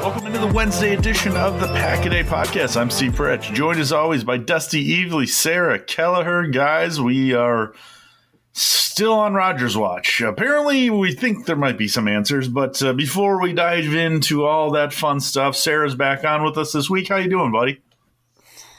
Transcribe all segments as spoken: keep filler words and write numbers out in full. Welcome into the Wednesday edition of the Pack A Day Podcast. I'm Steve Peretz, joined as always by Dusty Evely, Sarah Kelleher. Guys, we are still on Rodgers watch. Apparently, we think there might be some answers, but uh, before we dive into all that fun stuff, Sarah's back on with us this week. How you doing, buddy?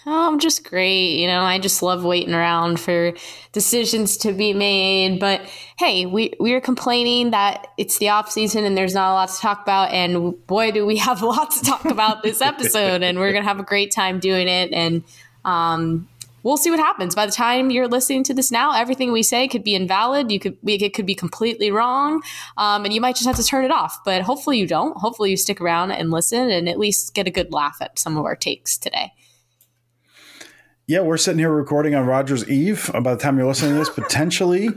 Oh, I'm just great. You know, I just love waiting around for decisions to be made. But hey, we, we are complaining that it's the off season and there's not a lot to talk about. And boy, do we have a lot to talk about this episode. And we're going to have a great time doing it. And um, we'll see what happens. By the time you're listening to this now, everything we say could be invalid. You could we, It could be completely wrong. Um, and you might just have to turn it off. But hopefully you don't. Hopefully you stick around and listen and at least get a good laugh at some of our takes today. Yeah, we're sitting here recording on Rodgers Eve. By the time you're listening to this, potentially,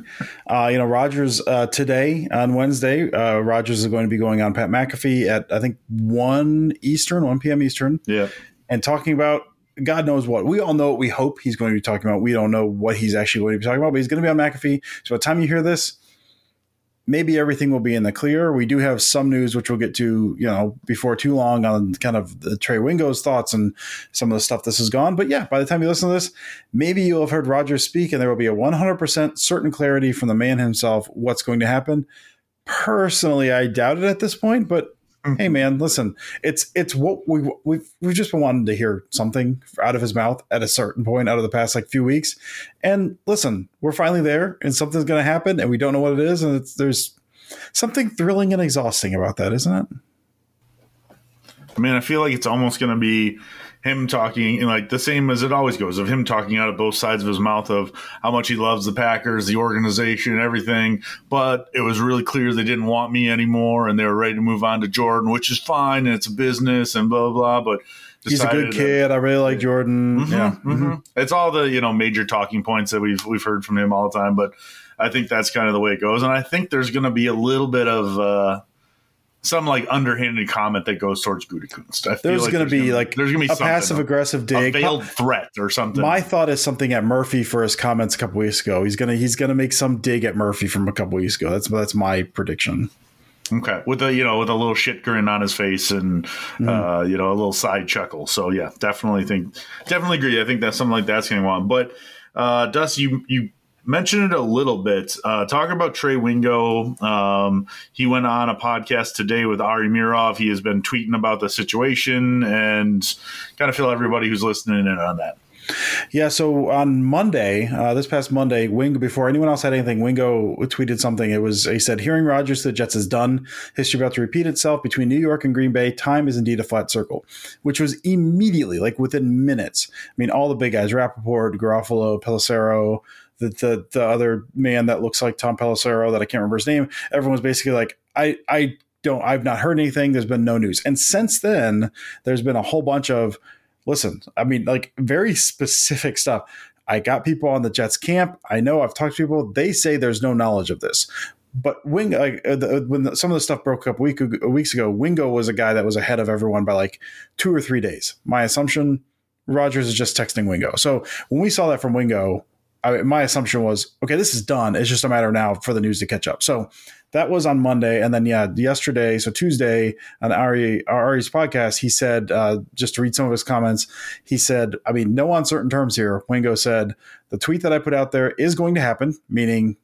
uh, you know, Rodgers uh, today on Wednesday, uh, Rodgers is going to be going on Pat McAfee at, I think, one Eastern, one p.m. Eastern. Yeah. And talking about God knows what. We all know what we hope he's going to be talking about. We don't know what he's actually going to be talking about, but he's going to be on McAfee. So by the time you hear this, maybe everything will be in the clear. We do have some news, which we'll get to, you know, before too long on kind of the Trey Wingo's thoughts and some of the stuff this has gone. But yeah, by the time you listen to this, maybe you'll have heard Rodgers speak and there will be a one hundred percent certain clarity from the man himself what's going to happen. Personally, I doubt it at this point, but mm-hmm. hey, man, listen, it's it's what we, we've, we've just been wanting to hear something out of his mouth at a certain point out of the past like few weeks. And listen, we're finally there and something's going to happen and we don't know what it is. And it's, there's something thrilling and exhausting about that, isn't it? I mean, I feel like it's almost going to be him talking and like the same as it always goes of him talking out of both sides of his mouth of how much he loves the Packers, the organization, everything. But it was really clear they didn't want me anymore and they were ready to move on to Jordan, which is fine. And it's a business and blah, blah, blah. But he's a good kid. I really like Jordan. Mm-hmm, yeah. Mm-hmm. It's all the, you know, major talking points that we've, we've heard from him all the time. But I think that's kind of the way it goes. And I think there's going to be a little bit of, uh, some like underhanded comment that goes towards Gutekunst. I feel there's like going to be gonna, like there's going to be a passive aggressive dig, a veiled threat or something. My thought is something at Murphy for his comments a couple weeks ago. He's gonna he's gonna make some dig at Murphy from a couple weeks ago. That's that's my prediction. Okay, with a you know with a little shit grin on his face and mm-hmm. uh, you know a little side chuckle. So yeah, definitely think definitely agree. I think that something like that's going to go on. But uh, Dust, you you mentioned it a little bit. Uh, talk about Trey Wingo. Um, he went on a podcast today with Ari Mirov. He has been tweeting about the situation and kind of feel everybody who's listening in on that. Yeah, so on Monday, uh, this past Monday, Wingo, before anyone else had anything, Wingo tweeted something. It was, he said, hearing Rodgers to the Jets is done. History about to repeat itself between New York and Green Bay. Time is indeed a flat circle, which was immediately, like within minutes. I mean, all the big guys, Rappaport, Garofalo, Pelissero, the, the, the other man that looks like Tom Pelissero that I can't remember his name. Everyone was basically like, I, I don't, I've not heard anything. There's been no news. And since then, there's been a whole bunch of, listen, I mean, like very specific stuff. I got people on the Jets camp. I know I've talked to people. They say there's no knowledge of this. But Wingo, like, the, when the, some of the stuff broke up week, weeks ago, Wingo was a guy that was ahead of everyone by like two or three days. My assumption, Rodgers is just texting Wingo. So when we saw that from Wingo, I, my assumption was, okay, this is done. It's just a matter now for the news to catch up. So that was on Monday. And then, yeah, yesterday, so Tuesday on Ari, Ari's podcast, he said, uh, just to read some of his comments, he said, I mean, no uncertain terms here. Wingo said, the tweet that I put out there is going to happen, meaning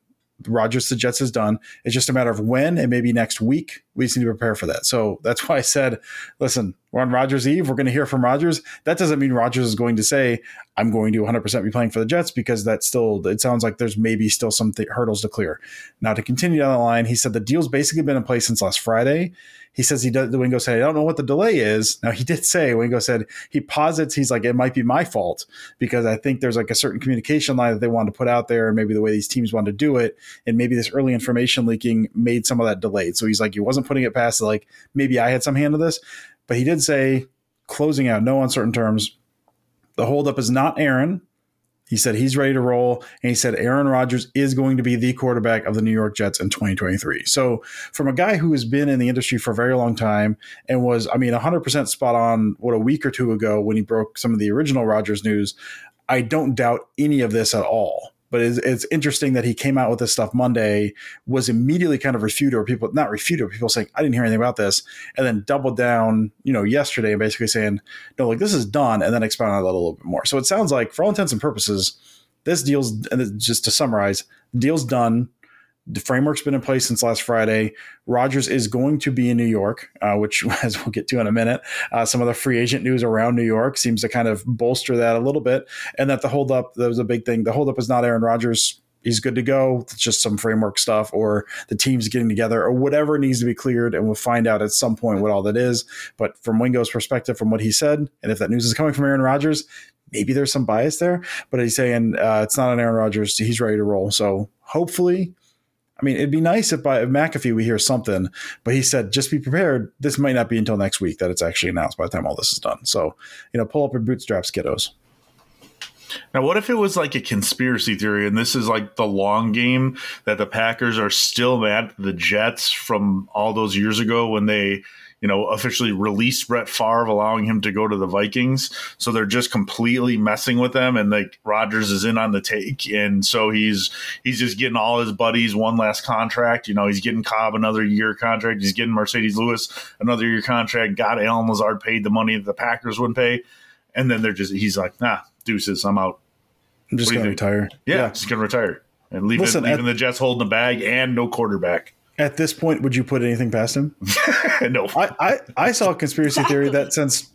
Rodgers to Jets is done. It's just a matter of when, and maybe next week. We just need to prepare for that. So that's why I said, listen, we're on Rodgers Eve. We're going to hear from Rodgers. That doesn't mean Rodgers is going to say, I'm going to one hundred percent be playing for the Jets, because that's still, it sounds like there's maybe still some th- hurdles to clear. Now, to continue down the line, he said the deal's basically been in place since last Friday. He says he does, the Wingo said, I don't know what the delay is. Now, he did say, Wingo said, he posits, he's like, it might be my fault because I think there's like a certain communication line that they wanted to put out there and maybe the way these teams wanted to do it. And maybe this early information leaking made some of that delayed. So he's like, he wasn't putting it past, like, maybe I had some hand in this. But he did say, closing out, no uncertain terms, the holdup is not Aaron. He said he's ready to roll. And he said Aaron Rodgers is going to be the quarterback of the New York Jets in twenty twenty-three. So from a guy who has been in the industry for a very long time and was, I mean, one hundred percent spot on what a week or two ago when he broke some of the original Rodgers news, I don't doubt any of this at all. But it's, it's interesting that he came out with this stuff Monday, was immediately kind of refuted, or people, not refuted, but people saying, I didn't hear anything about this, and then doubled down, you know, yesterday and basically saying, no, like this is done, and then expound on that a little bit more. So it sounds like, for all intents and purposes, this deal's, just to summarize, the deal's done. The framework's been in place since last Friday. Rodgers is going to be in New York, uh, which, as we'll get to in a minute, uh, some of the free agent news around New York seems to kind of bolster that a little bit. And that the holdup, that was a big thing. The holdup is not Aaron Rodgers. He's good to go. It's just some framework stuff or the team's getting together or whatever needs to be cleared. And we'll find out at some point what all that is. But from Wingo's perspective, from what he said, and if that news is coming from Aaron Rodgers, maybe there's some bias there. But he's saying uh, it's not on Aaron Rodgers. He's ready to roll. So hopefully, I mean, it'd be nice if by McAfee we hear something, but he said, just be prepared. This might not be until next week that it's actually announced by the time all this is done. So, you know, pull up your bootstraps, kiddos. Now, what if it was like a conspiracy theory and this is like the long game that the Packers are still mad at the Jets from all those years ago when they, you know, officially released Brett Favre, allowing him to go to the Vikings. So they're just completely messing with them. And like Rodgers is in on the take. And so he's, he's just getting all his buddies one last contract. You know, he's getting Cobb another year contract. He's getting Mercedes Lewis another year contract. Got Alan Lazard paid the money that the Packers wouldn't pay. And then they're just, he's like, nah, deuces, I'm out. I'm just going to retire. Yeah, yeah. Just going to retire and leave Listen, it, leaving at- the Jets holding the bag and no quarterback. At this point, would you put anything past him? No. I, I, I saw a conspiracy theory that since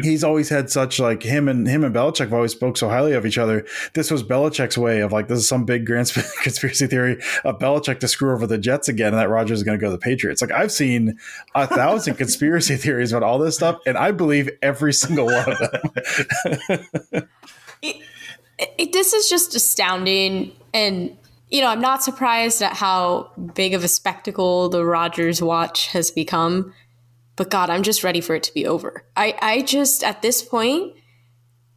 he's always had such like him and him and Belichick have always spoke so highly of each other, this was Belichick's way of like, this is some big grand conspiracy theory of Belichick to screw over the Jets again and that Rodgers is going to go to the Patriots. Like I've seen a thousand conspiracy theories about all this stuff, and I believe every single one of them. it, it, this is just astounding, and you know, I'm not surprised at how big of a spectacle the Rodgers watch has become, but God, I'm just ready for it to be over. I, I just, at this point,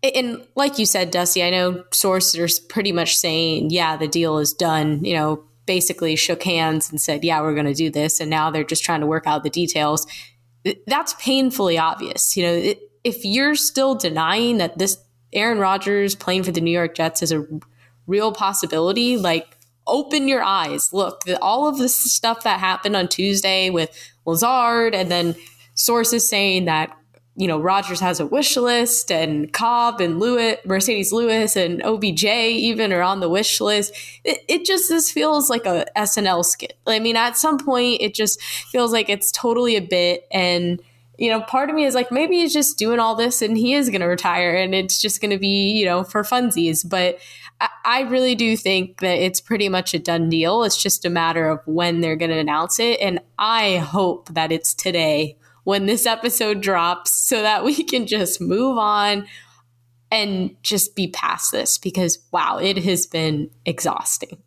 and like you said, Dusty, I know sources are pretty much saying, yeah, the deal is done. You know, basically shook hands and said, yeah, we're going to do this. And now they're just trying to work out the details. That's painfully obvious. You know, if you're still denying that this Aaron Rodgers playing for the New York Jets is a real possibility, like, open your eyes. Look, the, all of this stuff that happened on Tuesday with Lazard, and then sources saying that, you know, Rodgers has a wish list, and Cobb and Lewis, Mercedes Lewis and O B J even are on the wish list. It, it just, this feels like a S N L skit. I mean, at some point it just feels like it's totally a bit. And, you know, part of me is like, maybe he's just doing all this and he is going to retire and it's just going to be, you know, for funsies. But I, I really do think that it's pretty much a done deal. It's just a matter of when they're going to announce it. And I hope that it's today when this episode drops, so that we can just move on and just be past this, because, wow, it has been exhausting.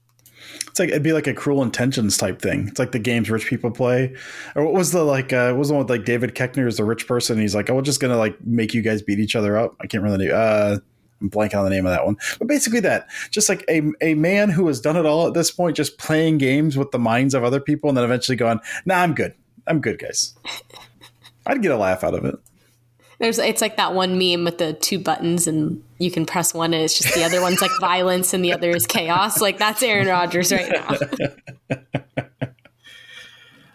It's like, it'd be like a Cruel Intentions type thing. It's like the games rich people play. Or what was the, like, uh, what was the one with, like, David Koechner is the rich person? And he's like, oh, we're just going to, like, make you guys beat each other up. I can't remember the name. Uh, I'm blanking on the name of that one. But basically that, just like a, a man who has done it all at this point, just playing games with the minds of other people and then eventually going, nah, I'm good. I'm good, guys. I'd get a laugh out of it. There's, it's like that one meme with the two buttons and you can press one and it's just the other one's like violence and the other is chaos. Like, that's Aaron Rodgers right now.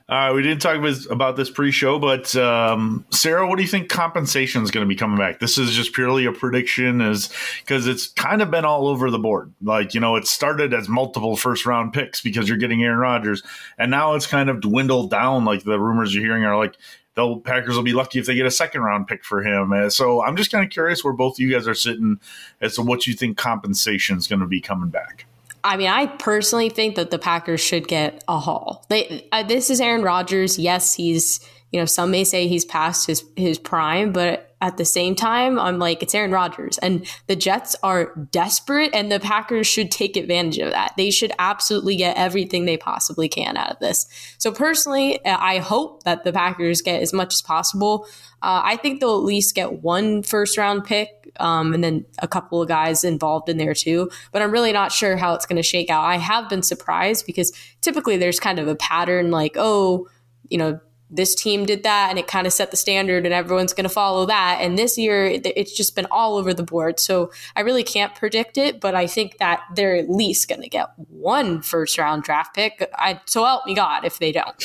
All right, we didn't talk about this pre-show, but um, Sarah, what do you think compensation is going to be coming back? This is just purely a prediction, is because it's kind of been all over the board. Like, you know, it started as multiple first-round picks because you're getting Aaron Rodgers, and now it's kind of dwindled down. Like, the rumors you're hearing are like, the Packers will be lucky if they get a second round pick for him. And so I'm just kind of curious where both of you guys are sitting as to what you think compensation is going to be coming back. I mean, I personally think that the Packers should get a haul. They, uh, this is Aaron Rodgers. Yes, he's, you know, some may say he's past his, his prime, but at the same time, I'm like, it's Aaron Rodgers. And the Jets are desperate, and the Packers should take advantage of that. They should absolutely get everything they possibly can out of this. So personally, I hope that the Packers get as much as possible. Uh, I think they'll at least get one first-round pick, um, and then a couple of guys involved in there too. But I'm really not sure how it's going to shake out. I have been surprised because typically there's kind of a pattern like, oh, you know, this team did that and it kind of set the standard and everyone's going to follow that. And this year it's just been all over the board. So I really can't predict it, but I think that they're at least going to get one first round draft pick. I, so help me God if they don't.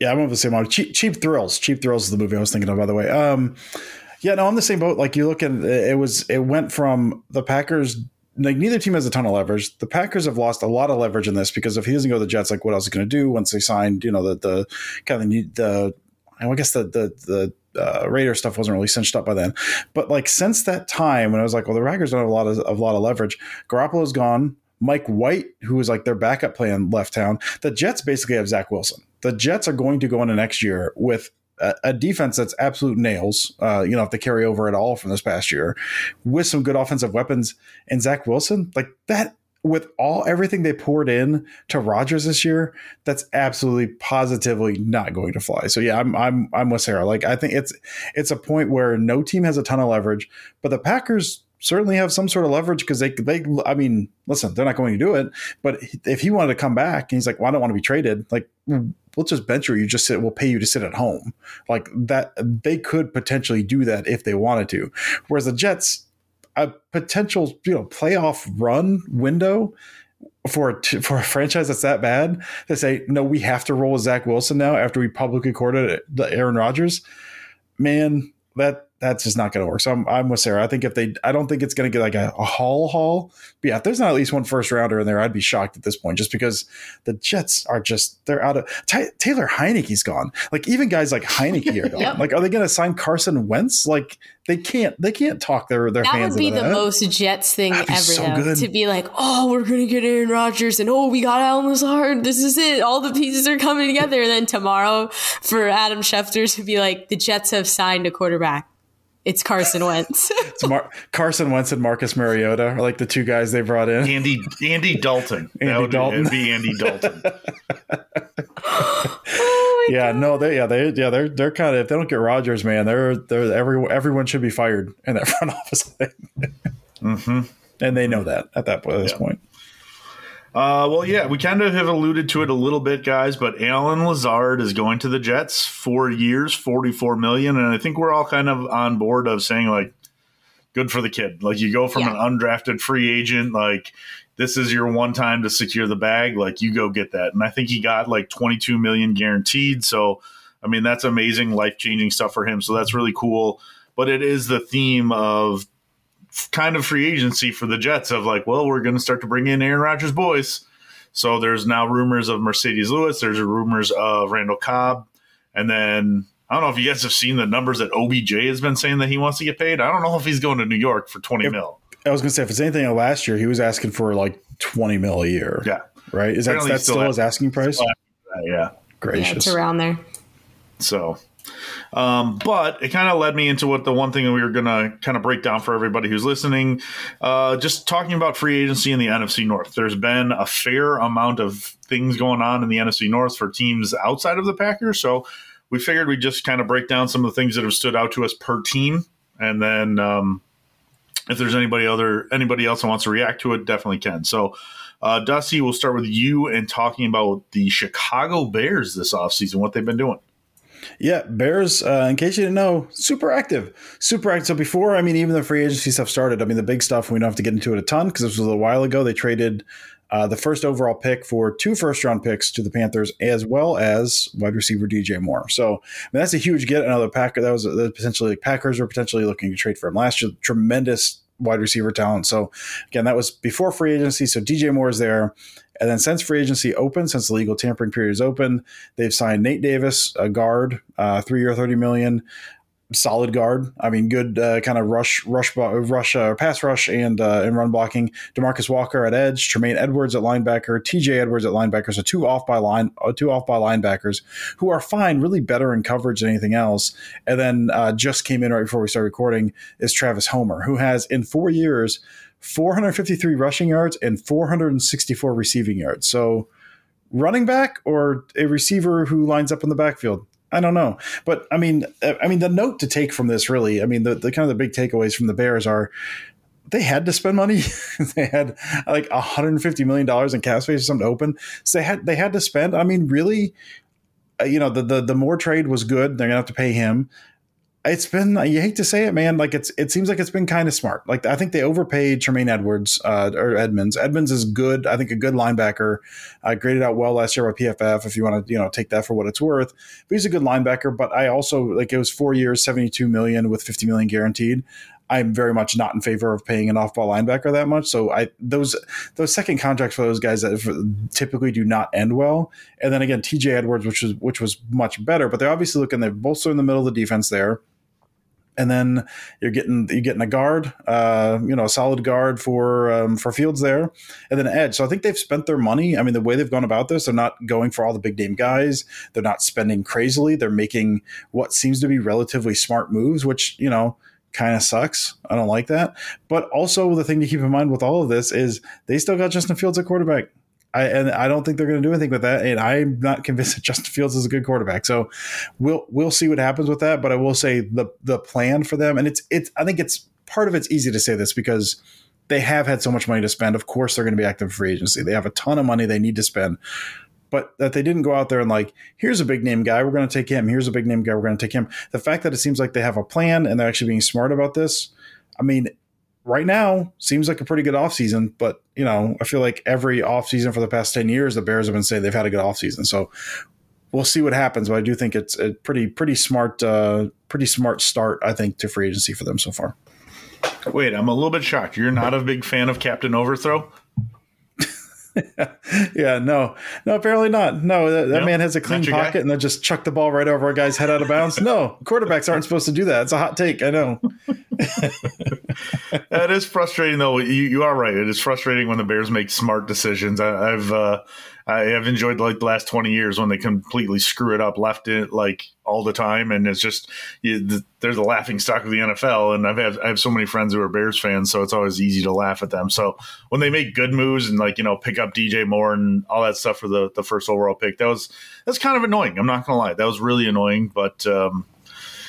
Yeah, I'm on the same one. Cheap, cheap Thrills. Cheap Thrills is the movie I was thinking of, by the way. Um, yeah, no, I'm the same boat. Like, you look at it, it was, it went from the Packers, like, neither team has a ton of leverage. The Packers have lost a lot of leverage in this because if he doesn't go to the Jets, like, what else is going to do once they signed, you know, the, the kind of the, the I guess the, the, the uh, Raiders stuff wasn't really cinched up by then. But, like, since that time, when I was like, well, the Packers don't have a lot of, a lot of leverage. Garoppolo's gone. Mike White, who was like their backup plan, left town. The Jets basically have Zach Wilson. The Jets are going to go into next year with a defense that's absolute nails, uh, you know, if they carry over at all from this past year, with some good offensive weapons and Zach Wilson, like that, with all everything they poured in to Rodgers this year, that's absolutely positively not going to fly. So yeah, I'm I'm I'm with Sarah. Like, I think it's it's a point where no team has a ton of leverage, but the Packers certainly have some sort of leverage because they they I mean, listen, they're not going to do it, but if he wanted to come back and he's like, well, I don't want to be traded, like, we'll just bench you. You just sit. We'll pay you to sit at home. Like that, they could potentially do that if they wanted to. Whereas the Jets, a potential, you know, playoff run window for for a franchise that's that bad, they say, no, we have to roll with Zach Wilson now after we publicly courted Aaron Rodgers. Man, that that's just not going to work. So I'm I'm with Sarah. I think if they, I don't think it's going to get like a, a haul haul. But yeah, if there's not at least one first rounder in there, I'd be shocked at this point, just because the Jets are just, they're out of T- Taylor Heineke's gone. Like, even guys like Heineke are gone. Yep. Like, are they going to sign Carson Wentz? Like, they can't they can't talk their their that fans. That would be the that. most Jets thing ever, so though, to be like, oh, we're going to get Aaron Rodgers and oh, we got Alan Lazard. This is it. All the pieces are coming together. And then tomorrow for Adam Schefter to be like, the Jets have signed a quarterback. It's Carson Wentz. it's Mar- Carson Wentz and Marcus Mariota are like the two guys they brought in. Andy Andy Dalton. Andy that would Dalton. Be, it'd be Andy Dalton. oh my yeah, God. no, they yeah they yeah they're they're kind of, if they don't get Rodgers, man, they're they're every, everyone should be fired in that front office thing. mm-hmm. And they know that at that point, at this yeah. point. Uh, well, yeah, we kind of have alluded to it a little bit, guys, but Alan Lazard is going to the Jets, four years, forty-four million dollars, and I think we're all kind of on board of saying, like, good for the kid. Like, you go from yeah. an undrafted free agent, like, this is your one time to secure the bag, like, you go get that. And I think he got, like, twenty-two million dollars guaranteed, so, I mean, that's amazing, life-changing stuff for him, so that's really cool. But it is the theme of kind of free agency for the Jets of like, well, we're going to start to bring in Aaron Rodgers' boys. So there's now rumors of Mercedes Lewis. There's rumors of Randall Cobb. And then I don't know if you guys have seen the numbers that O B J has been saying that he wants to get paid. I don't know if he's going to New York for twenty mil. I was going to say, if it's anything last year, he was asking for like twenty mil a year. Yeah. Right. Is Apparently that, that still, still his asking price? Still asking that, yeah. Gracious. Yeah, it's around there. So. Um, but it kind of led me into what the one thing that we were going to kind of break down for everybody who's listening, uh, just talking about free agency in the N F C North. There's been a fair amount of things going on in the N F C North for teams outside of the Packers. So we figured we'd just kind of break down some of the things that have stood out to us per team. And then um, if there's anybody other anybody else that wants to react to it, definitely can. So uh, Dusty, we'll start with you and talking about the Chicago Bears this offseason, what they've been doing. Yeah, Bears, uh, in case you didn't know, super active. Super active. So before, I mean, even the free agency stuff started, I mean, the big stuff, we don't have to get into it a ton because this was a little while ago. They traded uh, the first overall pick for two first-round picks to the Panthers as well as wide receiver D J Moore. So I mean, that's a huge get. Another Packer. That was, that was potentially Packers were potentially looking to trade for him last year. Tremendous wide receiver talent. So, again, that was before free agency. So D J Moore is there. And then since free agency opened, since the legal tampering period is open, they've signed Nate Davis, a guard, uh, three-year, thirty million dollars, solid guard. I mean, good uh, kind of rush, rush, rush, uh, pass rush and uh, and run blocking. DeMarcus Walker at edge, Tremaine Edwards at linebacker, T J Edwards at linebacker. So two off by line, two off by linebackers who are fine, really better in coverage than anything else. And then uh, just came in right before we started recording is Travis Homer, who has in four years. four hundred fifty-three rushing yards and four hundred sixty-four receiving yards. So running back or a receiver who lines up in the backfield? I don't know. But I mean, I mean, the note to take from this really, I mean, the, the kind of the big takeaways from the Bears are they had to spend money. They had like one hundred fifty million dollars in cap space or something to open. So they had, they had to spend, I mean, really, you know, the, the, the Moore trade was good. They're gonna have to pay him. It's been, you hate to say it, man. Like it's, it seems like it's been kind of smart. Like I think they overpaid Tremaine Edwards uh, or Edmonds. Edmonds is good. I think a good linebacker, uh, graded out well last year by P F F. If you want to, you know, take that for what it's worth, but he's a good linebacker. But I also like it was four years, seventy-two million with fifty million guaranteed. I'm very much not in favor of paying an off-ball linebacker that much. So I those those second contracts for those guys that typically do not end well. And then again, T J Edwards, which was which was much better, but they're obviously looking. They're both in the middle of the defense there. And then you're getting you're getting a guard, uh, you know, a solid guard for um, for Fields there, and then an edge. So I think they've spent their money. I mean, the way they've gone about this, they're not going for all the big name guys. They're not spending crazily. They're making what seems to be relatively smart moves, which you know kind of sucks. I don't like that. But also the thing to keep in mind with all of this is they still got Justin Fields at quarterback. I, and I don't think they're going to do anything with that. And I'm not convinced that Justin Fields is a good quarterback. So we'll we'll see what happens with that. But I will say the the plan for them, and it's it's I think it's part of it's easy to say this because they have had so much money to spend. Of course, they're going to be active free agency. They have a ton of money they need to spend. But that they didn't go out there and like, here's a big name guy, we're going to take him. Here's a big name guy, we're going to take him. The fact that it seems like they have a plan and they're actually being smart about this, I mean, right now seems like a pretty good offseason. But, you know, I feel like every offseason for the past ten years, the Bears have been saying they've had a good offseason. So we'll see what happens. But I do think it's a pretty, pretty smart, uh, pretty smart start, I think, to free agency for them so far. Wait, I'm a little bit shocked. You're not a big fan of Captain Overthrow? yeah, no, no, apparently not. No, that, that no, man has a clean pocket guy. And they just chuck the ball right over a guy's head out of bounds. No, quarterbacks aren't supposed to do that. It's a hot take. I know. That is frustrating, though. You, you are right. It is frustrating when the Bears make smart decisions. I, I've uh, I have enjoyed like the last twenty years when they completely screw it up, left it like all the time. And it's just you, they're the laughing stock of the N F L. And I've had, I have so many friends who are Bears fans, so it's always easy to laugh at them. So when they make good moves and like, you know, pick up D J Moore and all that stuff for the, the first overall pick, that was that's kind of annoying. I'm not going to lie. That was really annoying. But um,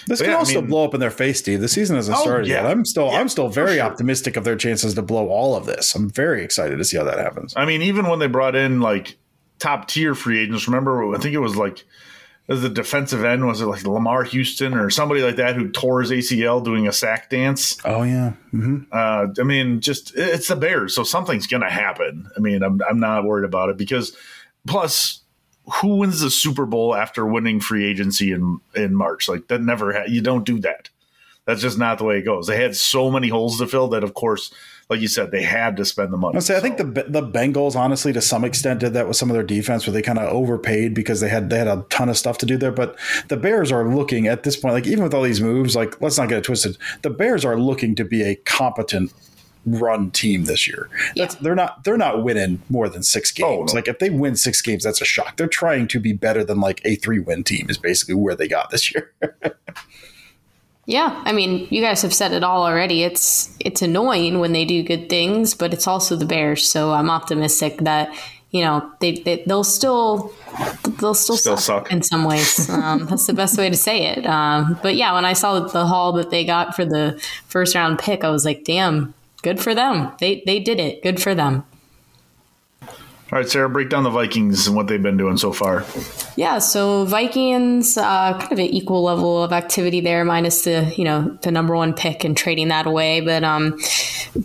This but could yeah, also I mean, blow up in their face, Steve. The season hasn't oh, started yeah. yet. I'm still, yeah, I'm still very sure. optimistic of their chances to blow all of this. I'm very excited to see how that happens. I mean, even when they brought in like top tier free agents, remember, I think it was like as the defensive end, was it like Lamar Houston or somebody like that who tore his A C L doing a sack dance? Oh yeah. Mm-hmm. Uh, I mean, just it's the Bears, so something's gonna happen. I mean, I'm I'm not worried about it because, plus, who wins the Super Bowl after winning free agency in, in March? Like that never ha- you don't do that. That's just not the way it goes. They had so many holes to fill that, of course, like you said, they had to spend the money. I say, so. I think the the Bengals, honestly, to some extent, did that with some of their defense, where they kind of overpaid because they had they had a ton of stuff to do there. But the Bears are looking at this point, like even with all these moves, like let's not get it twisted. The Bears are looking to be a competent run team this year. That's yeah. they're not they're not winning more than six games. Oh, no. Like if they win six games, that's a shock. They're trying to be better than like a three win team is basically where they got this year. Yeah, I mean, you guys have said it all already. It's it's annoying when they do good things, but it's also the Bears. So I'm optimistic that you know they, they they'll still they'll still, still suck, suck in some ways. Um, that's the best way to say it. Um, but yeah, when I saw the haul that they got for the first round pick, I was like, damn, good for them. They they did it. Good for them. All right, Sarah, break down the Vikings and what they've been doing so far. Yeah, so Vikings, uh, kind of an equal level of activity there, minus the you know the number one pick and trading that away. But um,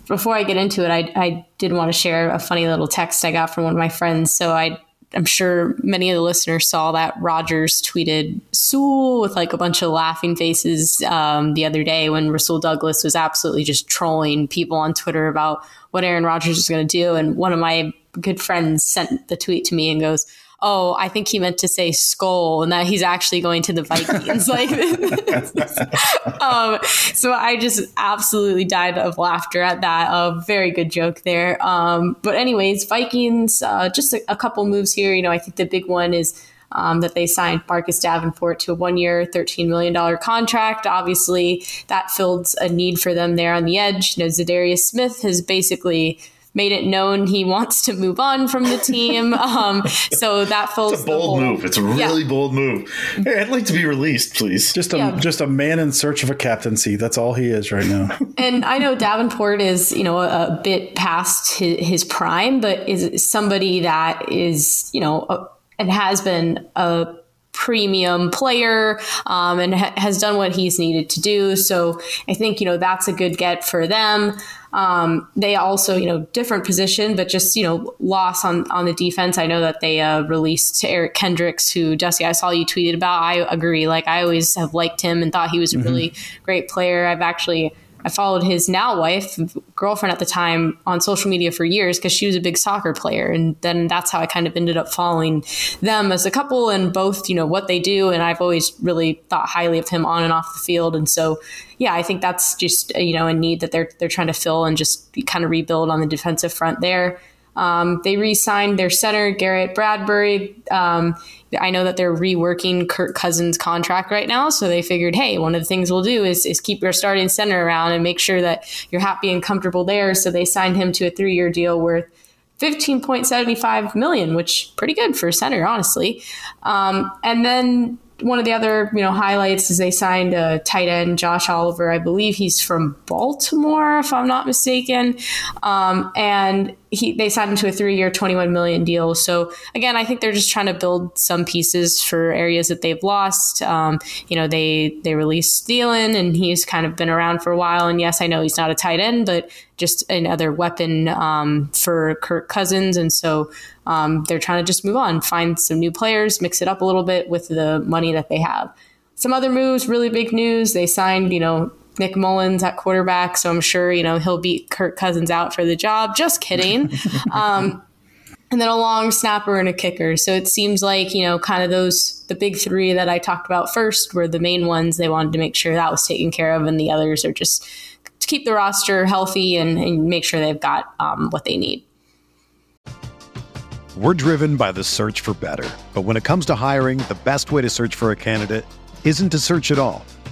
before I get into it, I, I did want to share a funny little text I got from one of my friends. So I, I'm sure many of the listeners saw that Rodgers tweeted Sewell with like a bunch of laughing faces um, the other day when Rasul Douglas was absolutely just trolling people on Twitter about what Aaron Rodgers is going to do. And one of my good friend sent the tweet to me and goes, oh, I think he meant to say skull and that he's actually going to the Vikings. Like, um, so I just absolutely died of laughter at that. A uh, very good joke there. Um, but anyways, Vikings, uh, just a, a couple moves here. You know, I think the big one is Um, that they signed Marcus Davenport to a one-year, thirteen million dollars contract. Obviously, that filled a need for them there on the edge. You know, Zadarius Smith has basically made it known he wants to move on from the team. Um, so that fills it's a bold the whole, move. It's a really yeah. bold move. Hey, I'd like to be released, please. Just a yeah. just a man in search of a captaincy. That's all he is right now. And I know Davenport is, you know, a, a bit past his, his prime, but is somebody that is, you know, a, and has been a premium player um, and ha- has done what he's needed to do. So I think, you know, that's a good get for them. Um, they also, you know, different position, but just, you know, loss on, on the defense. I know that they uh, released Eric Kendricks, who, Dusty, I saw you tweeted about. I agree. Like, I always have liked him and thought he was a mm-hmm. really great player. I've actually... I followed his now wife, girlfriend at the time, on social media for years because she was a big soccer player. And then that's how I kind of ended up following them as a couple and both, you know, what they do. And I've always really thought highly of him on and off the field. And so, yeah, I think that's just, you know, a need that they're they're trying to fill and just kind of rebuild on the defensive front there. Um, they re-signed their center, Garrett Bradbury. Um, I know that they're reworking Kirk Cousins' contract right now, so they figured, hey, one of the things we'll do is, is keep your starting center around and make sure that you're happy and comfortable there. So they signed him to a three-year deal worth fifteen point seven five million dollars, which is pretty good for a center, honestly. Um, and then one of the other, you know, highlights is they signed a tight end, Josh Oliver. I believe he's from Baltimore, if I'm not mistaken. Um, and he they signed him to a three-year, twenty-one million dollars deal. So, again, I think they're just trying to build some pieces for areas that they've lost. Um, you know, they, they released Thielen, and he's kind of been around for a while. And, yes, I know he's not a tight end, but just another weapon um, for Kirk Cousins. And so um, they're trying to just move on, find some new players, mix it up a little bit with the money that they have. Some other moves, really big news. They signed, you know, Nick Mullins at quarterback. So I'm sure, you know, he'll beat Kirk Cousins out for the job. Just kidding. um, and then a long snapper and a kicker. So it seems like, you know, kind of those, the big three that I talked about first were the main ones. They wanted to make sure that was taken care of. And the others are just to keep the roster healthy and, and make sure they've got um, what they need. We're driven by the search for better. But when it comes to hiring, the best way to search for a candidate isn't to search at all.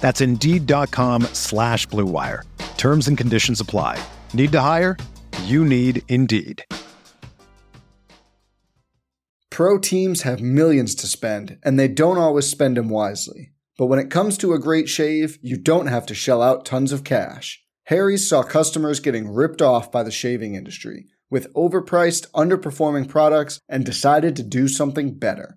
That's Indeed.com slash BlueWire. Terms and conditions apply. Need to hire? You need Indeed. Pro teams have millions to spend, and they don't always spend them wisely. But when it comes to a great shave, you don't have to shell out tons of cash. Harry's saw customers getting ripped off by the shaving industry with overpriced, underperforming products and decided to do something better.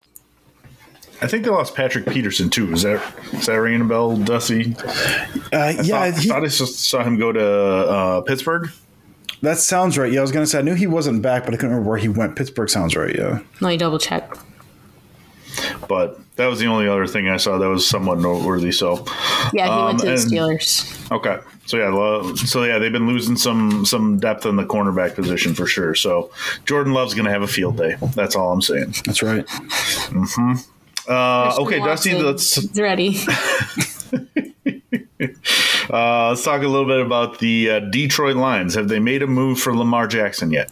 I think they lost Patrick Peterson, too. Is that, is that ringing a bell, Dusty? Uh, I yeah, thought, he, I thought I saw him go to uh, Pittsburgh. That sounds right. Yeah, I was going to say, I knew he wasn't back, but I couldn't remember where he went. Pittsburgh sounds right, yeah. Let me double check. But that was the only other thing I saw that was somewhat noteworthy. So yeah, he um, went to the and, Steelers. Okay, so yeah, so yeah, they've been losing some some depth in the cornerback position for sure. So Jordan Love's going to have a field day. That's all I'm saying. That's right. Mm-hmm. Uh, okay, Dusty, let's. It's ready. uh, let's talk a little bit about the uh, Detroit Lions. Have they made a move for Lamar Jackson yet?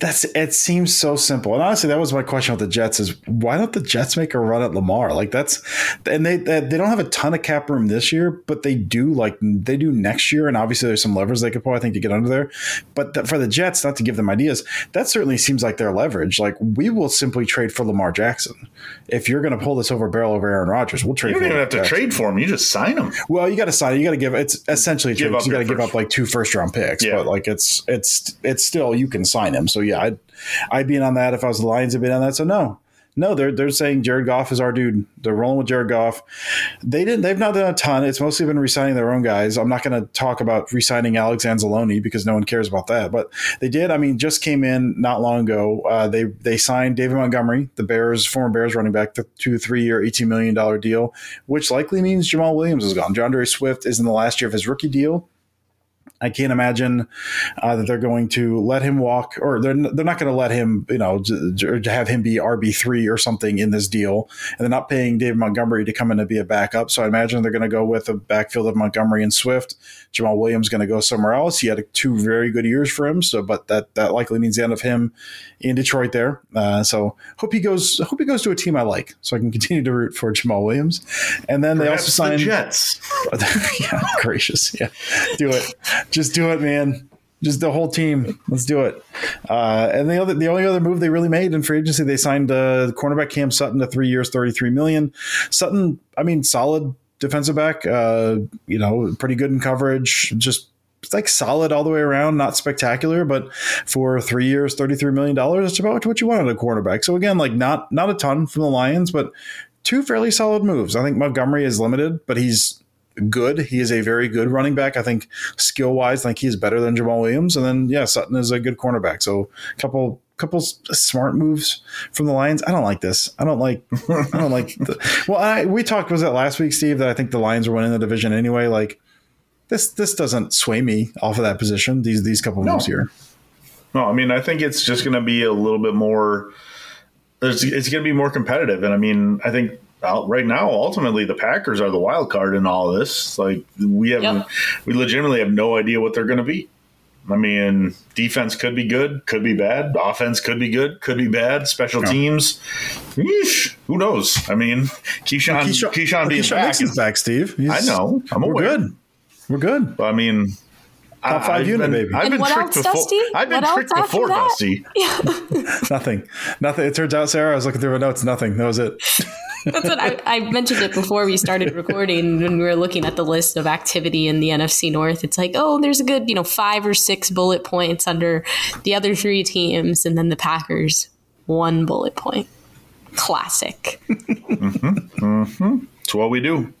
That's it seems so simple, and honestly that was my question with the Jets is why don't the Jets make a run at Lamar? Like that's and they they don't have a ton of cap room this year, but they do like they do next year, and obviously there's some levers they could pull I think to get under there, but the, for the Jets not to give them ideas, that certainly seems like their leverage. Like we will simply trade for Lamar Jackson. If you're going to pull this over barrel over Aaron Rodgers, we'll trade you for him. You don't even have to Jackson. trade for him, you just sign him. Well, you got to sign, you got to give it's essentially a trade. You got to give up like two first round picks, yeah. But like it's it's it's still you can sign him. So yeah, I'd, I'd be in on that if I was the Lions. I'd be in on that. So no, no, they're they're saying Jared Goff is our dude. They're rolling with Jared Goff. They didn't. They've not done a ton. It's mostly been re-signing their own guys. I'm not going to talk about re-signing Alex Anzalone because no one cares about that. But they did. I mean, just came in not long ago. Uh, they they signed David Montgomery, the Bears former Bears running back, the two three year eighteen million dollars deal, which likely means Jamal Williams is gone. John Derry Swift is in the last year of his rookie deal. I can't imagine uh, that they're going to let him walk, or they're they're not going to let him, you know, to, to have him be R B three or something in this deal. And they're not paying David Montgomery to come in to be a backup. So I imagine they're going to go with a backfield of Montgomery and Swift. Jamal Williams going to go somewhere else. He had a, two very good years for him. So, but that that likely means the end of him in Detroit there. Uh, so hope he goes. Hope he goes to a team I like, so I can continue to root for Jamal Williams. And then Perhaps they also signed the Jets. Yeah, gracious. Yeah, do it. Just do it, man. Just the whole team. Let's do it. Uh, and the other, the only other move they really made in free agency, they signed uh, cornerback Cam Sutton to three years, thirty-three million dollars. Sutton, I mean, solid defensive back. Uh, you know, pretty good in coverage. Just like solid all the way around. Not spectacular, but for three years, thirty-three million dollars, that's about what you want at a cornerback. So again, like not not a ton from the Lions, but two fairly solid moves. I think Montgomery is limited, but he's good. He is a very good running back. I think skill wise, I think he's better than Jamal Williams. And then, yeah, Sutton is a good cornerback. So a couple, couple smart moves from the Lions. I don't like this. I don't like, I don't like. The, well, I, we talked, was that last week, Steve, that I think the Lions were winning the division anyway. Like this, this doesn't sway me off of that position. These, these couple no. moves here. No, I mean, I think it's just going to be a little bit more – it's going to be more competitive. And, I mean, I think right now, ultimately, the Packers are the wild card in all this. Like, we have yep. – we legitimately have no idea what they're going to be. I mean, defense could be good, could be bad. Offense could be good, could be bad. Special no. teams, eesh, who knows? I mean, Keyshawn, Keyshawn, Keyshawn being Keyshawn back. Is, back, Steve. He's, I know. I'm we're aware. good. We're good. But, I mean – Top five I've unit, been, baby. I've been, else, Dusty? I've been tricked before, Dusty. Nothing. Nothing. It turns out, Sarah, I was looking through my notes. Nothing. That was it. That's what I, I mentioned it before we started recording when we were looking at the list of activity in the N F C North. It's like, oh, there's a good, you know, five or six bullet points under the other three teams. And then the Packers, one bullet point. Classic. Mm-hmm. Mm-hmm. It's what we do.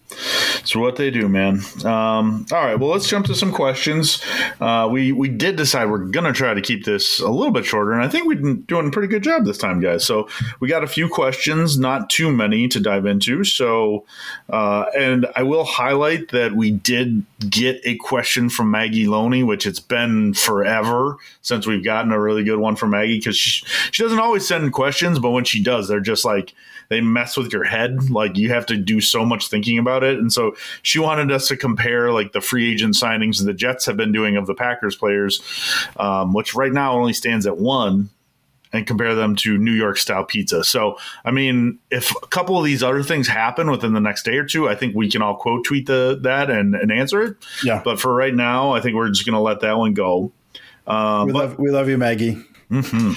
It's what they do, man. Um, all right, well, let's jump to some questions. Uh, we we did decide we're going to try to keep this a little bit shorter, and I think we've been doing a pretty good job this time, guys. So we got a few questions, not too many to dive into. So, uh, and I will highlight that we did get a question from Maggie Loney, which it's been forever since we've gotten a really good one from Maggie, because she, she doesn't always send questions, but when she does, they're just like, they mess with your head. Like, you have to do so much thinking about it. And so she wanted us to compare, like, the free agent signings the Jets have been doing of the Packers players, um, which right now only stands at one, and compare them to New York style pizza. So, I mean, if a couple of these other things happen within the next day or two, I think we can all quote tweet the, that and, and answer it. Yeah. But for right now, I think we're just going to let that one go. Um, we, but, love, we love you, Maggie. Mm-hmm.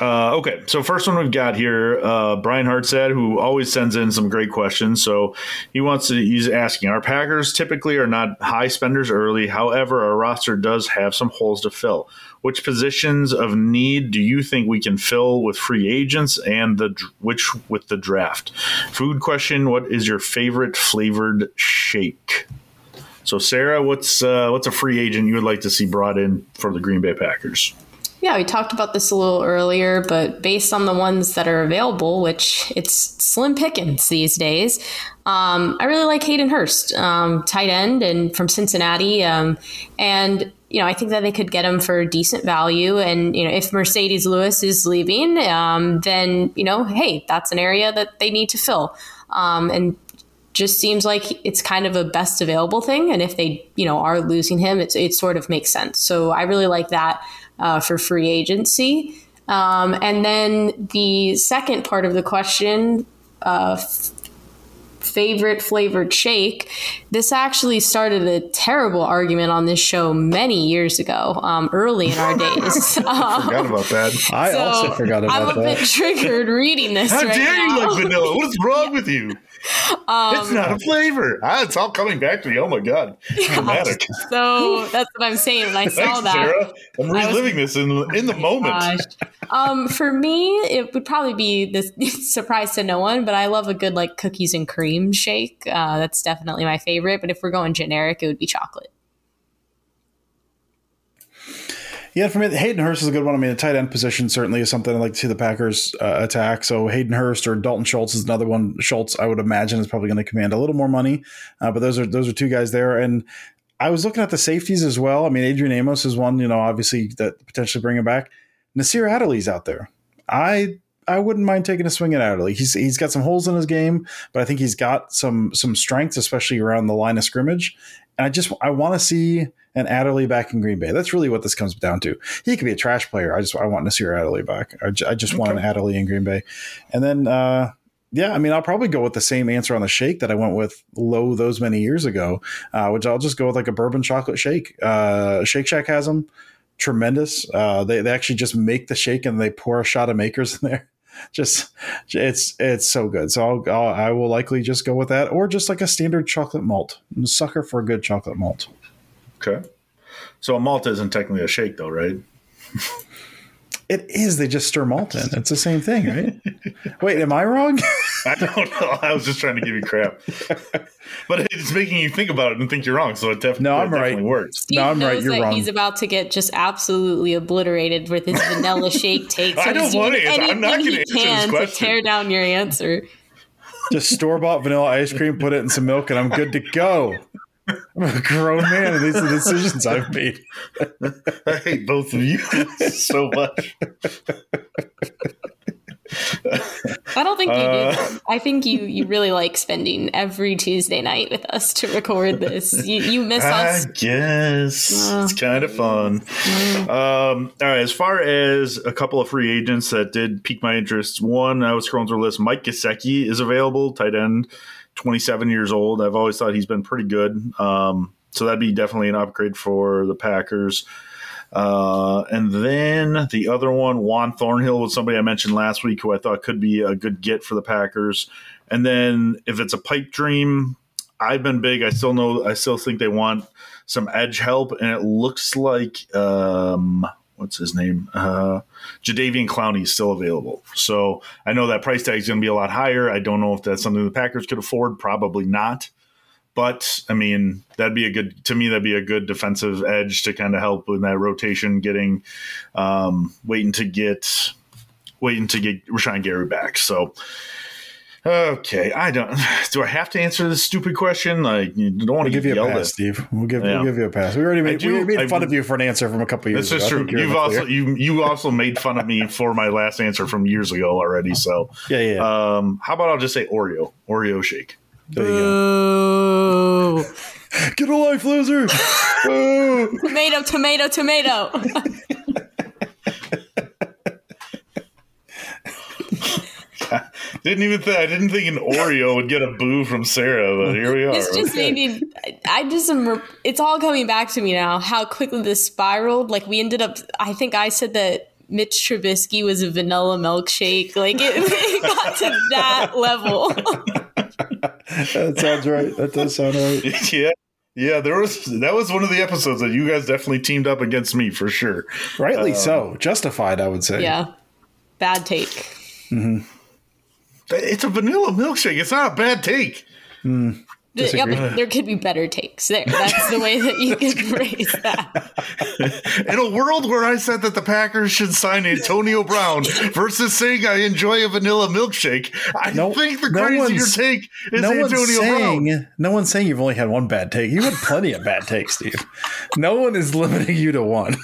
Uh, okay, so first one we've got here, uh, Brian Hartsad, who always sends in some great questions. So he wants to, he's asking, our Packers typically are not high spenders early. However, our roster does have some holes to fill. Which positions of need do you think we can fill with free agents and the which with the draft? Food question, what is your favorite flavored shake? So Sarah, what's uh, what's a free agent you would like to see brought in for the Green Bay Packers? Yeah, we talked about this a little earlier, but based on the ones that are available, which it's slim pickings these days, um, I really like Hayden Hurst, um, tight end and from Cincinnati. Um, and, you know, I think that they could get him for decent value. And, you know, if Mercedes Lewis is leaving, um, then, you know, hey, that's an area that they need to fill. Um, and just seems like it's kind of a best available thing. And if they, you know, are losing him, it's, it sort of makes sense. So I really like that. Uh, for free agency. Um, and then the second part of the question, uh, f- favorite flavored shake. This actually started a terrible argument on this show many years ago, um, early in our days. Um, I forgot about that. I so also forgot about that. I would have been triggered reading this. How right dare now. You like vanilla? What's wrong yeah. with you? Um, it's not a flavor. Ah, it's all coming back to me. Oh my god! Yeah, dramatic. So that's what I'm saying. When I saw Thanks, that, Sarah. I'm reliving was, this in in the oh moment. Um, for me, it would probably be this surprise to no one, but I love a good like cookies and cream shake. Uh, that's definitely my favorite. But if we're going generic, it would be chocolate. Yeah, for me, Hayden Hurst is a good one. I mean, the tight end position certainly is something I'd like to see the Packers uh, attack. So Hayden Hurst or Dalton Schultz is another one. Schultz, I would imagine, is probably going to command a little more money. Uh, but those are those are two guys there. And I was looking at the safeties as well. I mean, Adrian Amos is one, you know, obviously that potentially bring him back. Nasir Adderley's out there. I I wouldn't mind taking a swing at Adderley. He's he's got some holes in his game, but I think he's got some some strength, especially around the line of scrimmage. And I just I want to see an Adderley back in Green Bay. That's really what this comes down to. He could be a trash player. I just I want to see your Adderley back. I just, I just okay. want an Adderley in Green Bay. And then uh, yeah, I mean I'll probably go with the same answer on the shake that I went with low those many years ago, uh, which I'll just go with like a bourbon chocolate shake. Uh, Shake Shack has them. Tremendous. Uh, they they actually just make the shake and they pour a shot of Makers in there. Just it's it's so good. So I'll, I'll I will likely just go with that or just like a standard chocolate malt. I'm a sucker for a good chocolate malt. Okay, so a malt isn't technically a shake, though, right? It is. They just stir malt in. It's the same thing, right? Wait, am I wrong? I don't know. I was just trying to give you crap, but it's making you think about it and think you're wrong. So it definitely no, I'm it right. Definitely works. Steve no, I'm knows right. You're that wrong. He's about to get just absolutely obliterated with his vanilla shake takes. I don't want to answer. I'm not going to answer this question. To tear down your answer. Just store bought vanilla ice cream, put it in some milk, and I'm good to go. I'm a grown man, and these are the decisions I've made. I hate both of you so much. I don't think you uh, do. I think you, you really like spending every Tuesday night with us to record this. You, you miss I us. I guess. Oh. It's kind of fun. Mm. Um, all right. As far as a couple of free agents that did pique my interest, one, I was scrolling through a list. Mike Gesicki is available, tight end, twenty-seven years old. I've always thought he's been pretty good. Um, so that'd be definitely an upgrade for the Packers. Uh, and then the other one, Juan Thornhill, was somebody I mentioned last week who I thought could be a good get for the Packers. And then if it's a pipe dream, I've been big. I still know. I still think they want some edge help, and it looks like um, what's his name, uh, Jadeveon Clowney is still available. So I know that price tag is going to be a lot higher. I don't know if that's something the Packers could afford. Probably not. But, I mean, that'd be a good – to me, that'd be a good defensive edge to kind of help in that rotation, getting um, – waiting to get – waiting to get Rashawn Gary back. So, okay. I don't – do I have to answer this stupid question? Like, you don't want to give you a pass, Steve. We'll give, yeah. we'll give you a pass. We already made, do, we made I, fun I, of you for an answer from a couple years this ago. This is true. You've also, you, you also made fun of me for my last answer from years ago already. So, yeah, yeah. Um, how about I'll just say Oreo, Oreo shake. There you go. Get a life, loser. Tomato, tomato, tomato. Didn't even think I didn't think an Oreo would get a boo from Sarah, but here we are. It's just okay. maybe I just am, it's all coming back to me now how quickly this spiraled. Like we ended up, I think I said that Mitch Trubisky was a vanilla milkshake. Like it, it got to that level. That sounds right. That does sound right. Yeah. Yeah, there was that was one of the episodes that you guys definitely teamed up against me for sure. Rightly uh, so. Justified, I would say. Yeah. Bad take. Mm-hmm. It's a vanilla milkshake. It's not a bad take. Mm. Yeah, but there could be better takes there. That's the way that you could phrase that. In a world where I said that the Packers should sign Antonio Brown versus saying I enjoy a vanilla milkshake, I no, think the no crazier take is no Antonio saying, Brown. No one's saying you've only had one bad take. You've had plenty of bad takes, Steve. No one is limiting you to one.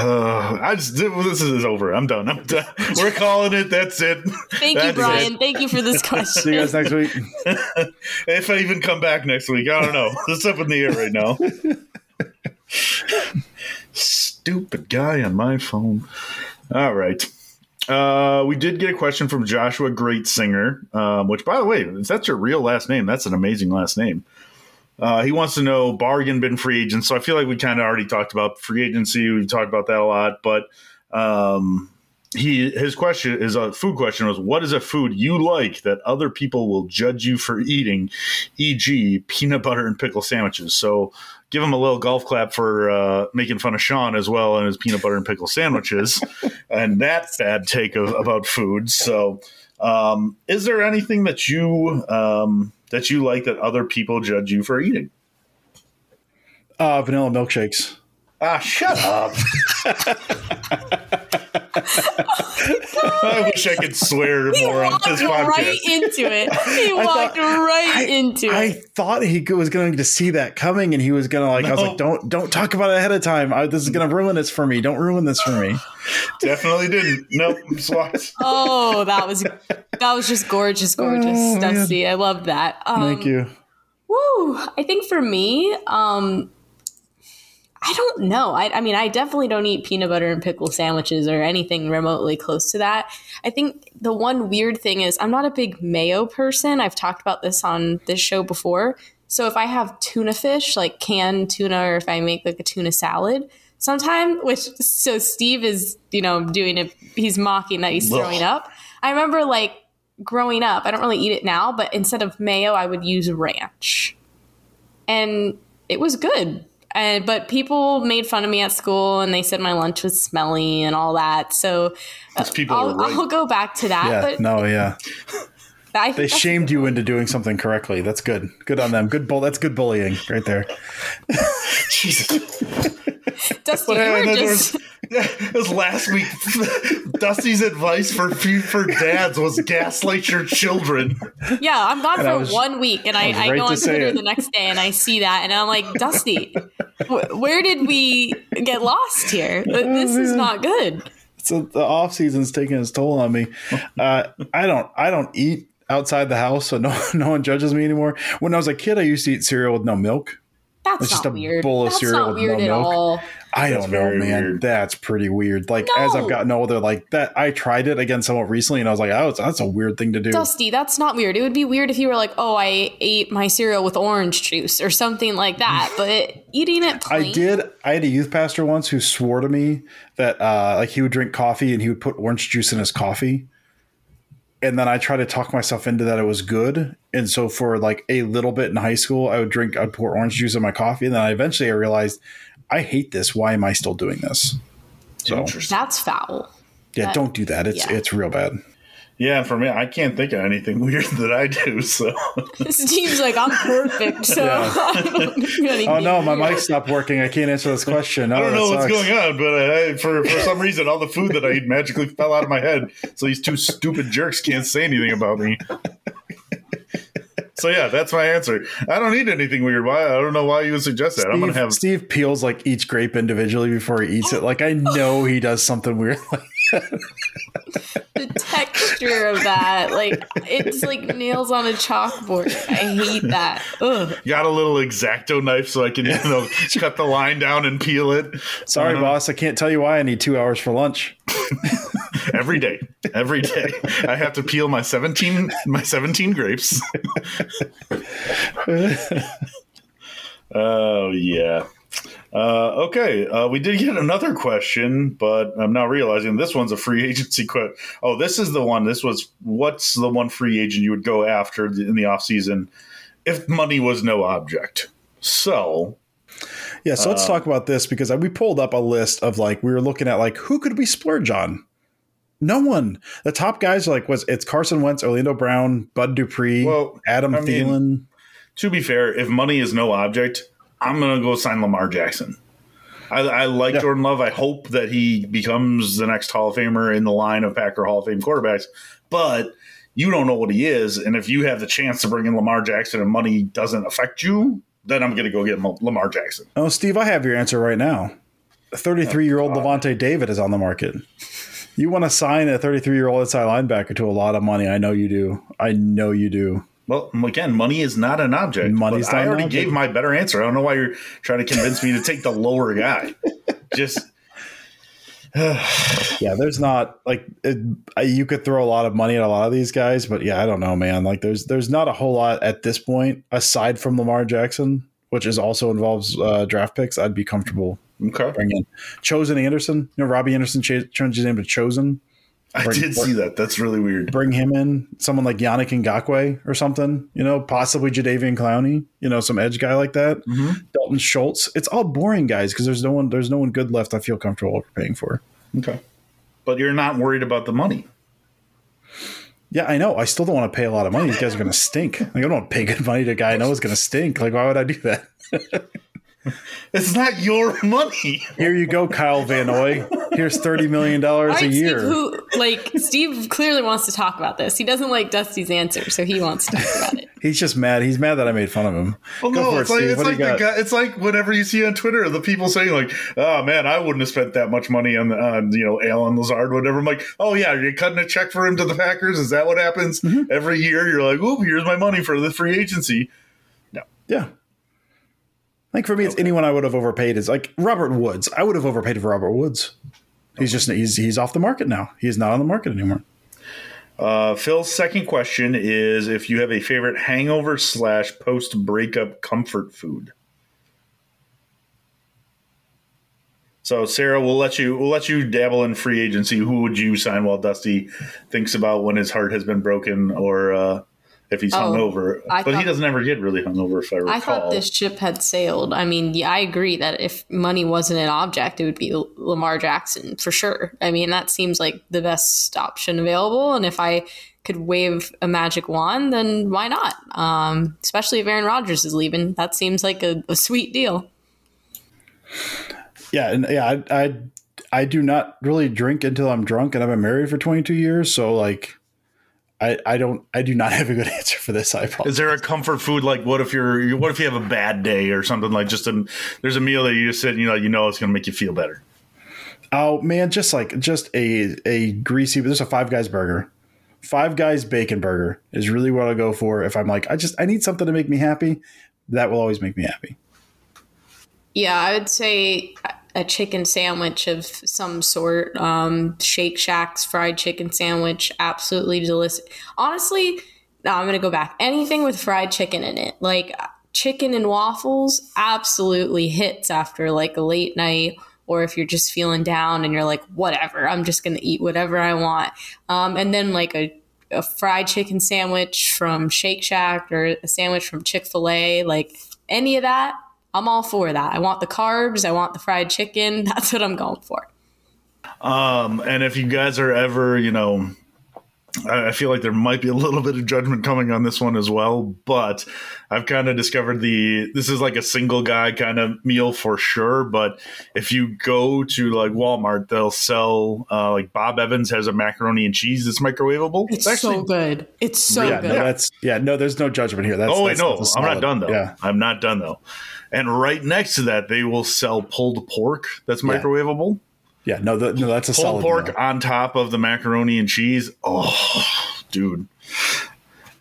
Uh, I just this is over. I'm done. I'm done. We're calling it. That's it. Thank That's you, Brian. It. Thank you for this question. See you guys next week. If I even come back next week, I don't know. It's up in the air right now. Stupid guy on my phone. All right. Uh, we did get a question from Joshua Greatsinger, um, which, by the way, if that's your real last name, that's an amazing last name. Uh, he wants to know bargain bin free agents. So I feel like we kind of already talked about free agency. We've talked about that a lot. But um, he his question is a food question was, what is a food you like that other people will judge you for eating, for example, peanut butter and pickle sandwiches? So give him a little golf clap for uh, making fun of Sean as well and his peanut butter and pickle sandwiches and that sad take of, about food. So um, is there anything that you um, – that you like that other people judge you for eating? Uh, vanilla milkshakes. Ah, shut up. Oh, I wish I could swear he more on this podcast. Right into it. He I walked thought, right I, into I it. I thought he was going to see that coming and he was going to like, no. I was like, don't, don't talk about it ahead of time. I, this is going to ruin this for me. Don't ruin this for me. Definitely didn't. Nope. Oh, that was, that was just gorgeous. Gorgeous. Oh, Dusty. I love that. Um, Thank you. Woo. I think for me, um, I don't know. I, I mean, I definitely don't eat peanut butter and pickle sandwiches or anything remotely close to that. I think the one weird thing is I'm not a big mayo person. I've talked about this on this show before. So if I have tuna fish, like canned tuna, or if I make like a tuna salad sometime, which so Steve is, you know, doing it. He's mocking that he's throwing Ugh. up. I remember like growing up, I don't really eat it now, but instead of mayo, I would use ranch. And it was good. And, but people made fun of me at school and they said my lunch was smelly and all that. So uh, I'll, right. I'll go back to that. Yeah, but no, yeah. I, they shamed you into doing something correctly. That's good. Good on them. Good bull. That's good bullying right there. Jesus. Dusty, you were just... It was last week. Dusty's advice for for dads was gaslight your children. Yeah, I'm gone and for was, one week, and I, I, I go on Twitter it. the next day, and I see that, and I'm like, Dusty, wh- where did we get lost here? This is not good. So the off season's taking its toll on me. Uh, I don't, I don't eat outside the house, so no, no one judges me anymore. When I was a kid, I used to eat cereal with no milk. That's it's not just a weird. bowl of That's cereal with no milk. All. I don't That's know, man. Weird. That's pretty weird. Like no. As I've gotten older, like that, I tried it again somewhat recently, and I was like, "Oh, that's a weird thing to do." Dusty, that's not weird. It would be weird if you were like, "Oh, I ate my cereal with orange juice or something like that." But eating it plain. I did. I had a youth pastor once who swore to me that uh, like he would drink coffee and he would put orange juice in his coffee. And then I tried to talk myself into that it was good. And so for like a little bit in high school, I would drink, I'd pour orange juice in my coffee. And then I eventually I realized, I hate this. Why am I still doing this? So that's foul. Yeah, that, don't do that. It's yeah. it's real bad. Yeah, for me, I can't think of anything weird that I do. So Steve's like, I'm perfect. So yeah. I don't do oh no, my mic's stopped working. I can't answer this question. Oh, I don't know what's going on, but I, for for some reason, all the food that I eat magically fell out of my head. So these two stupid jerks can't say anything about me. So yeah, that's my answer. I don't eat anything weird. Why? I don't know why you would suggest that. Steve, I'm gonna have Steve peels like each grape individually before he eats it. Like I know he does something weird. Like the texture of that, like it's like nails on a chalkboard. I hate that. Ugh. Got a little X-Acto knife so I can, you know, cut the line down and peel it. Sorry, um, boss, I can't tell you why I need two hours for lunch. Every day, every day, I have to peel my seventeen my seventeen grapes. Oh yeah. Uh, okay, uh, we did get another question, but I'm now realizing this one's a free agency question. Oh, this is the one. This was, what's the one free agent you would go after in the offseason if money was no object? So, yeah, so uh, let's talk about this because we pulled up a list of like, we were looking at like, who could we splurge on? No one. The top guys are like, was it's Carson Wentz, Orlando Brown, Bud Dupree, well, Adam I Thielen. Mean, to be fair, if money is no object, I'm going to go sign Lamar Jackson. I, I like yeah. Jordan Love. I hope that he becomes the next Hall of Famer in the line of Packer Hall of Fame quarterbacks. But you don't know what he is. And if you have the chance to bring in Lamar Jackson and money doesn't affect you, then I'm going to go get Lamar Jackson. Oh, Steve, I have your answer right now. A thirty-three-year-old oh, Levante David is on the market. You want to sign a thirty-three-year-old inside linebacker to a lot of money. I know you do. I know you do. Well, again, money is not an object. Money's not I already an gave my better answer. I don't know why you're trying to convince me to take the lower guy. Just yeah, there's not like it, you could throw a lot of money at a lot of these guys, but yeah, I don't know, man. Like there's there's not a whole lot at this point aside from Lamar Jackson, which is also involves uh, draft picks. I'd be comfortable okay. bringing Chosen Anderson. You know, Robbie Anderson changed his name to Chosen. I bring, did see that. That's really weird. Bring him in, someone like Yannick Ngakoue or something, you know, possibly Jadeveon Clowney, you know, some edge guy like that. Mm-hmm. Dalton Schultz. It's all boring guys because there's no one, there's no one good left. I feel comfortable overpaying for. Okay, but you're not worried about the money. Yeah, I know. I still don't want to pay a lot of money. These guys are going to stink. Like, I don't want to pay good money to a guy I know is going to stink. Like, why would I do that? It's not your money. Here you go, Kyle Van Noy. Here's thirty million dollars right, a year. Steve, who, like Steve clearly wants to talk about this. He doesn't like Dusty's answer, so he wants to talk about it. He's just mad. He's mad that I made fun of him. Well, go no, for it's it, like, Steve. It's, like the guy, it's like whenever you see on Twitter the people saying like, "Oh man, I wouldn't have spent that much money on on you know Alan Lazard, whatever." I'm like, "Oh yeah, you're cutting a check for him to the Packers. Is that what happens mm-hmm. every year? You're like, oh, here's my money for the free agency." No, yeah. Like for me, it's okay. Anyone I would have overpaid is like Robert Woods. I would have overpaid for Robert Woods. He's just he's he's off the market now. He's not on the market anymore. Uh, Phil's second question is if you have a favorite hangover slash post breakup comfort food. So Sarah, we'll let you we'll let you dabble in free agency. Who would you sign while Dusty thinks about when his heart has been broken or uh, if he's oh, hungover? I but thought, he doesn't ever get really hungover. If I recall, I thought this ship had sailed. I mean, yeah, I agree that if money wasn't an object, it would be Lamar Jackson for sure. I mean, that seems like the best option available. And if I could wave a magic wand, then why not? Um, especially if Aaron Rodgers is leaving, that seems like a, a sweet deal. Yeah, and yeah, I, I I do not really drink until I'm drunk, and I've been married for twenty-two years. So like, I, I don't I do not have a good answer for this. I apologize. Is there a comfort food? Like what if you're what if you have a bad day or something, like just a, there's a meal that you just said, you know, you know, it's going to make you feel better. Oh, man. Just like just a a greasy. There's a Five Guys burger. Five Guys bacon burger is really what I go for. If I'm like, I just I need something to make me happy. That will always make me happy. Yeah, I would say a chicken sandwich of some sort. Um, Shake Shack's fried chicken sandwich, absolutely delicious. Honestly, no, I'm gonna go back. Anything with fried chicken in it, like chicken and waffles, absolutely hits after like a late night, or if you're just feeling down and you're like, whatever, I'm just gonna eat whatever I want. Um, and then like a a fried chicken sandwich from Shake Shack or a sandwich from Chick-fil-A, like any of that. I'm all for that. I want the carbs. I want the fried chicken. That's what I'm going for. Um, and if you guys are ever, you know, I, I feel like there might be a little bit of judgment coming on this one as well, but I've kind of discovered the, this is like a single guy kind of meal for sure. But if you go to like Walmart, they'll sell uh, like Bob Evans has a macaroni and cheese that's microwavable. It's, it's actually, so good. It's so yeah, good. No, that's, yeah, no, there's no judgment here. That's, oh, wait, no, I'm not done though. Yeah. I'm not done though. And right next to that, they will sell pulled pork that's yeah. microwavable. Yeah, no, the, no, that's a pulled solid pork meal. On top of the macaroni and cheese. Oh, dude,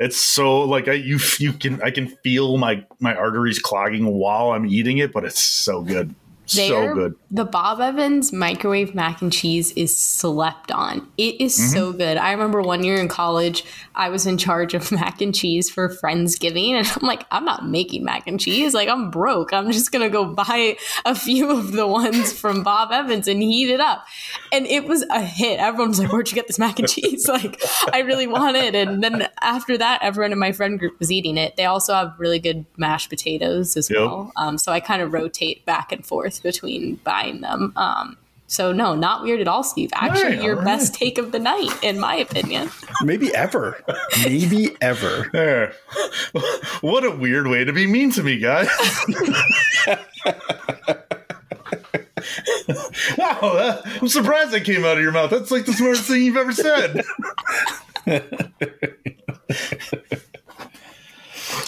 it's so like I you you can I can feel my my arteries clogging while I'm eating it, but it's so good, they so are, good. The Bob Evans microwave mac and cheese is slept on. It is mm-hmm. so good. I remember one year in college, I was in charge of mac and cheese for Friendsgiving, and I'm like, I'm not making mac and cheese. Like, I'm broke. I'm just going to go buy a few of the ones from Bob Evans and heat it up. And it was a hit. Everyone was like, where'd you get this mac and cheese? Like, I really want it. And then after that, everyone in my friend group was eating it. They also have really good mashed potatoes as yep. well. Um, so I kind of rotate back and forth between buying them. Um, so no, not weird at all, Steve. Actually, right, your right. best take of the night, in my opinion. Maybe ever. Maybe ever. There. What a weird way to be mean to me, guys. Wow, that, I'm surprised that came out of your mouth. That's like the smartest thing you've ever said.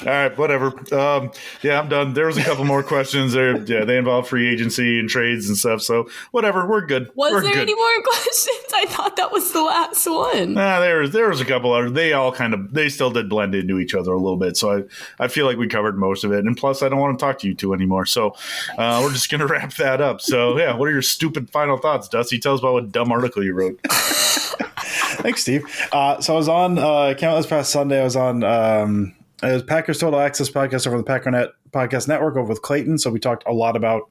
All right, whatever. Um, yeah, I'm done. There was a couple more questions. There, yeah, they involve free agency and trades and stuff. So whatever, we're good. Was we're there good. Any more questions? I thought that was the last one. Nah, there was there was a couple others. They all kind of they still did blend into each other a little bit. So I I feel like we covered most of it. And plus, I don't want to talk to you two anymore. So uh, we're just gonna wrap that up. So yeah, what are your stupid final thoughts, Dusty? Tell us about what dumb article you wrote. Thanks, Steve. Uh, so I was on. Uh, came out this past Sunday. I was on. Um, It was Packers Total Access podcast over the Packernet Podcast Network over with Clayton. So we talked a lot about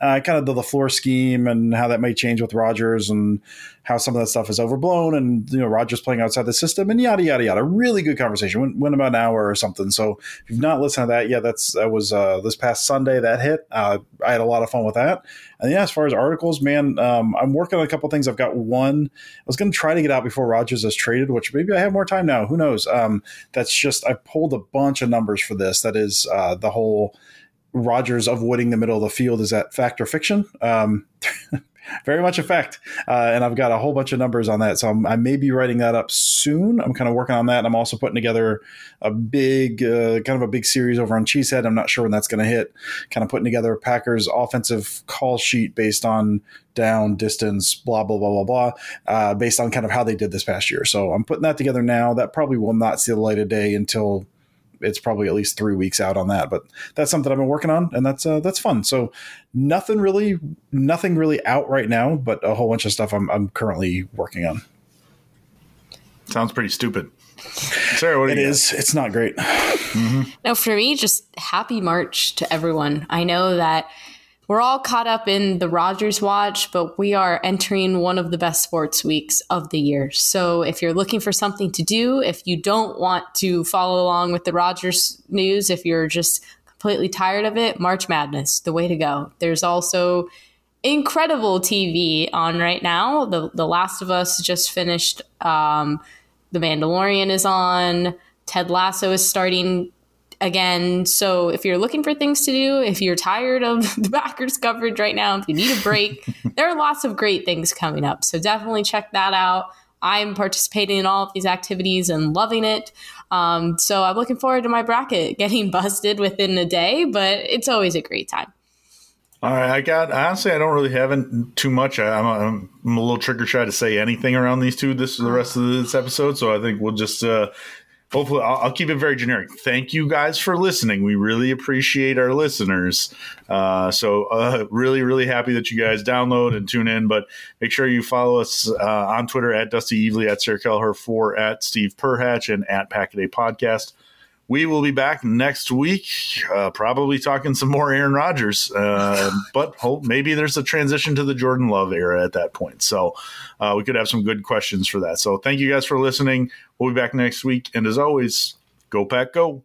uh, kind of the LaFleur scheme and how that may change with Rodgers and how some of that stuff is overblown and, you know, Rodgers playing outside the system and yada, yada, yada. Really good conversation. Went, went about an hour or something. So if you've not listened to that yet, that's, that was uh, this past Sunday that hit. Uh, I had a lot of fun with that. And yeah, as far as articles, man, um, I'm working on a couple of things. I've got one I was going to try to get out before Rodgers is traded, which maybe I have more time now. Who knows? Um, that's just I pulled a bunch of numbers for this. That is uh, the whole Rodgers avoiding the middle of the field. Is that fact or fiction? Um, very much a fact. Uh, and I've got a whole bunch of numbers on that. So I'm, I may be writing that up soon. I'm kind of working on that. And I'm also putting together a big, uh, kind of a big series over on Cheesehead. I'm not sure when that's going to hit. Kind of putting together Packers offensive call sheet based on down, distance, blah, blah, blah, blah, blah, uh, based on kind of how they did this past year. So I'm putting that together now. That probably will not see the light of day until it's probably at least three weeks out on that, but that's something I've been working on and that's, uh, that's fun. So nothing really, nothing really out right now, but a whole bunch of stuff I'm, I'm currently working on. Sounds pretty stupid. Sarah, what do you It is. Got? It's not great. Mm-hmm. No, for me, just happy March to everyone. I know that we're all caught up in the Rodgers watch, but we are entering one of the best sports weeks of the year. So if you're looking for something to do, if you don't want to follow along with the Rodgers news, if you're just completely tired of it, March Madness, the way to go. There's also incredible T V on right now. The, the Last of Us just finished. Um, the Mandalorian is on. Ted Lasso is starting again. So if you're looking for things to do, if you're tired of the Packers coverage right now, if you need a break, there are lots of great things coming up. So definitely check that out. I'm participating in all of these activities and loving it. Um, so I'm looking forward to my bracket getting busted within a day, but it's always a great time. All right, I got honestly, I don't really have in, too much. I, I'm, I'm I'm a little trigger shy to say anything around these two. This is the rest of this episode, so I think we'll just uh, hopefully I'll, I'll keep it very generic. Thank you guys for listening. We really appreciate our listeners. Uh, so uh, really, really happy that you guys download and tune in. But make sure you follow us uh, on Twitter at Dusty Evely, at Sarah Kelleher four, at Steve Perhatch, and at Pack A Day Podcast. We will be back next week, uh, probably talking some more Aaron Rodgers, uh, but hope maybe there's a transition to the Jordan Love era at that point. So uh, we could have some good questions for that. So thank you guys for listening. We'll be back next week. And as always, go Pack, go.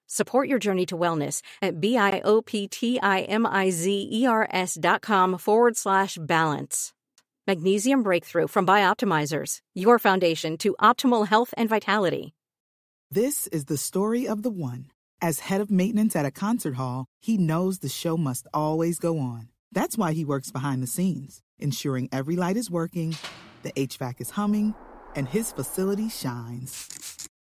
Support your journey to wellness at B-I-O-P-T-I-M-I-Z-E-R-S dot com forward slash balance. Magnesium Breakthrough from Bioptimizers, your foundation to optimal health and vitality. This is the story of the one. As head of maintenance at a concert hall, he knows the show must always go on. That's why he works behind the scenes, ensuring every light is working, the H V A C is humming, and his facility shines.